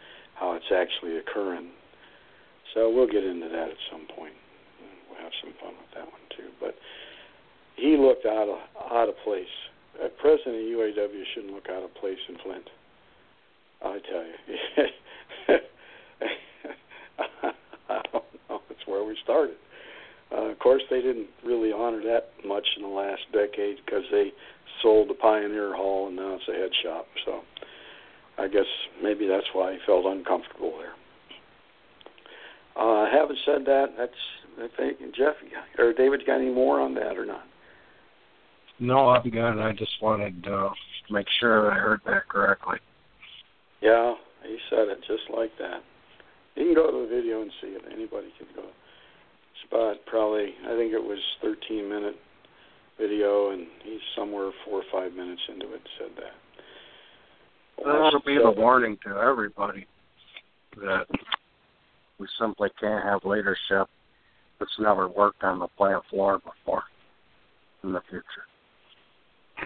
it's actually occurring. So we'll get into that at some point. We'll have some fun with that one too. But he looked out of place. A president of UAW shouldn't look out of place in Flint. I tell you. I don't know. It's where we started. Of course, they didn't really honor that much in the last decade because they sold the Pioneer Hall and now it's a head shop. So I guess maybe that's why he felt uncomfortable there. Having said that, I think, Jeff or David, you got any more on that or not? No, I've got it. I just wanted to make sure I heard that correctly. Yeah, he said it just like that. You can go to the video and see it. Anybody can go. It's about probably, I think it was 13-minute video, and he's somewhere 4 or 5 minutes into it said that. Well, that'll be the warning to everybody that we simply can't have leadership that's never worked on the plant floor before in the future.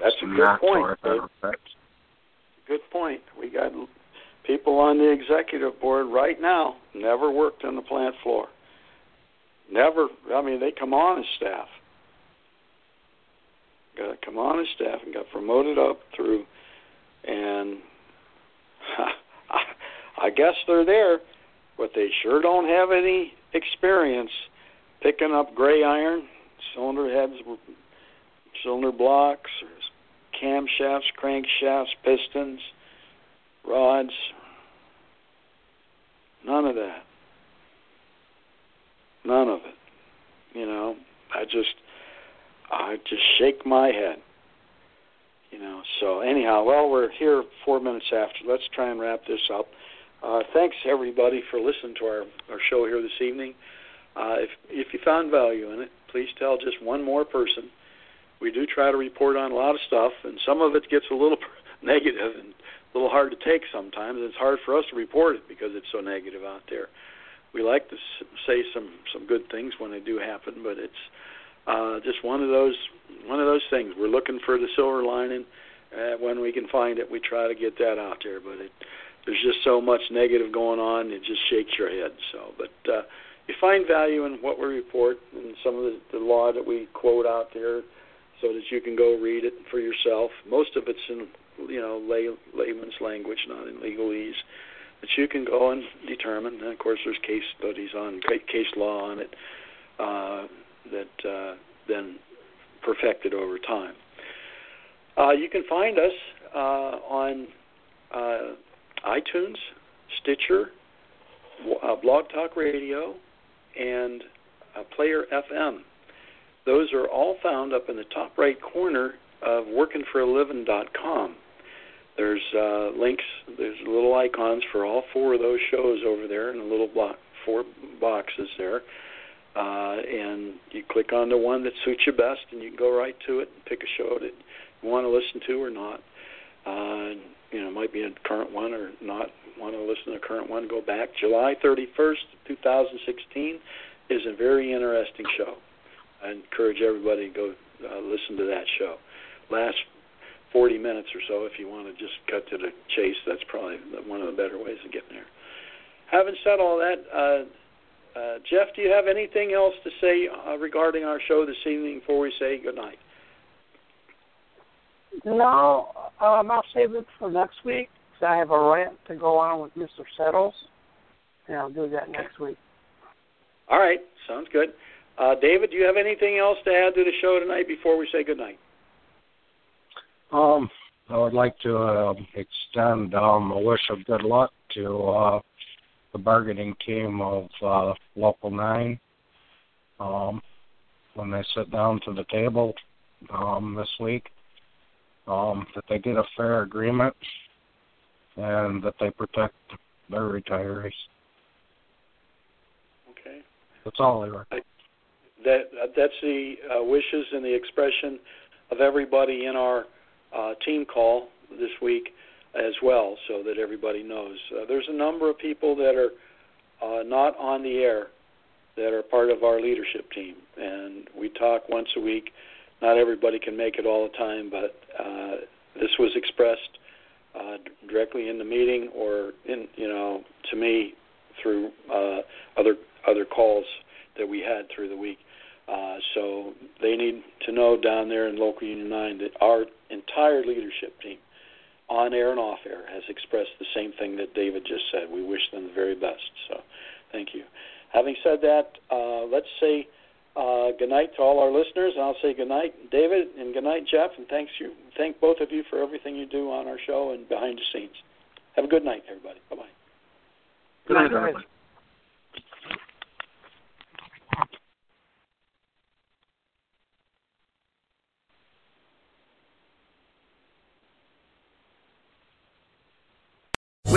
That's a good point. Good point. We got people on the executive board right now never worked on the plant floor. Never. I mean, they come on as staff. Got to come on as staff and got promoted up through, and I guess they're there, but they sure don't have any experience picking up gray iron, cylinder heads, cylinder blocks, or camshafts, crankshafts, pistons, rods. None of that. None of it. You know, I just shake my head. You know, so anyhow, well, we're here 4 minutes after. Let's try and wrap this up. Thanks, everybody, for listening to our show here this evening. If you found value in it, please tell just one more person we do try to report on a lot of stuff, and some of it gets a little negative and a little hard to take sometimes. It's hard for us to report it because it's so negative out there. We like to say some good things when they do happen, but it's just one of those things. We're looking for the silver lining. When we can find it, we try to get that out there. But there's just so much negative going on, it just shakes your head. So, but you find value in what we report and some of the law that we quote out there, so that you can go read it for yourself. Most of it's in layman's language, not in legalese. That you can go and determine. And of course, there's case studies on case law on it that then perfected over time. You can find us on iTunes, Stitcher, Blog Talk Radio, and Player FM. Those are all found up in the top right corner of workinforalivin.com. There's links. There's little icons for all four of those shows over there, and a little four boxes there. And you click on the one that suits you best, and you can go right to it and pick a show that you want to listen to or not. It might be a current one or not. Want to listen to a current one? Go back. July 31st, 2016 is a very interesting show. I encourage everybody to go listen to that show. Last 40 minutes or so, if you want to just cut to the chase, that's probably one of the better ways of getting there. Having said all that, Jeff, do you have anything else to say regarding our show this evening before we say goodnight? No, I'll save it for next week because I have a rant to go on with Mr. Settles, and I'll do that next week. All right, sounds good. David, do you have anything else to add to the show tonight before we say goodnight? I would like to extend a wish of good luck to the bargaining team of Local 9. When they sit down to the table this week, that they get a fair agreement and that they protect their retirees. Okay. That's all they were. That's the wishes and the expression of everybody in our team call this week as well, so that everybody knows. There's a number of people that are not on the air that are part of our leadership team, and we talk once a week. Not everybody can make it all the time, but this was expressed directly in the meeting or in to me through other calls that we had through the week. So they need to know down there in Local Union 9 that our entire leadership team, on air and off air, has expressed the same thing that David just said. We wish them the very best. So thank you. Having said that, let's say goodnight to all our listeners. I'll say goodnight, David, and goodnight, Jeff, and thank both of you for everything you do on our show and behind the scenes. Have a good night, everybody. Bye-bye. Good night, everybody.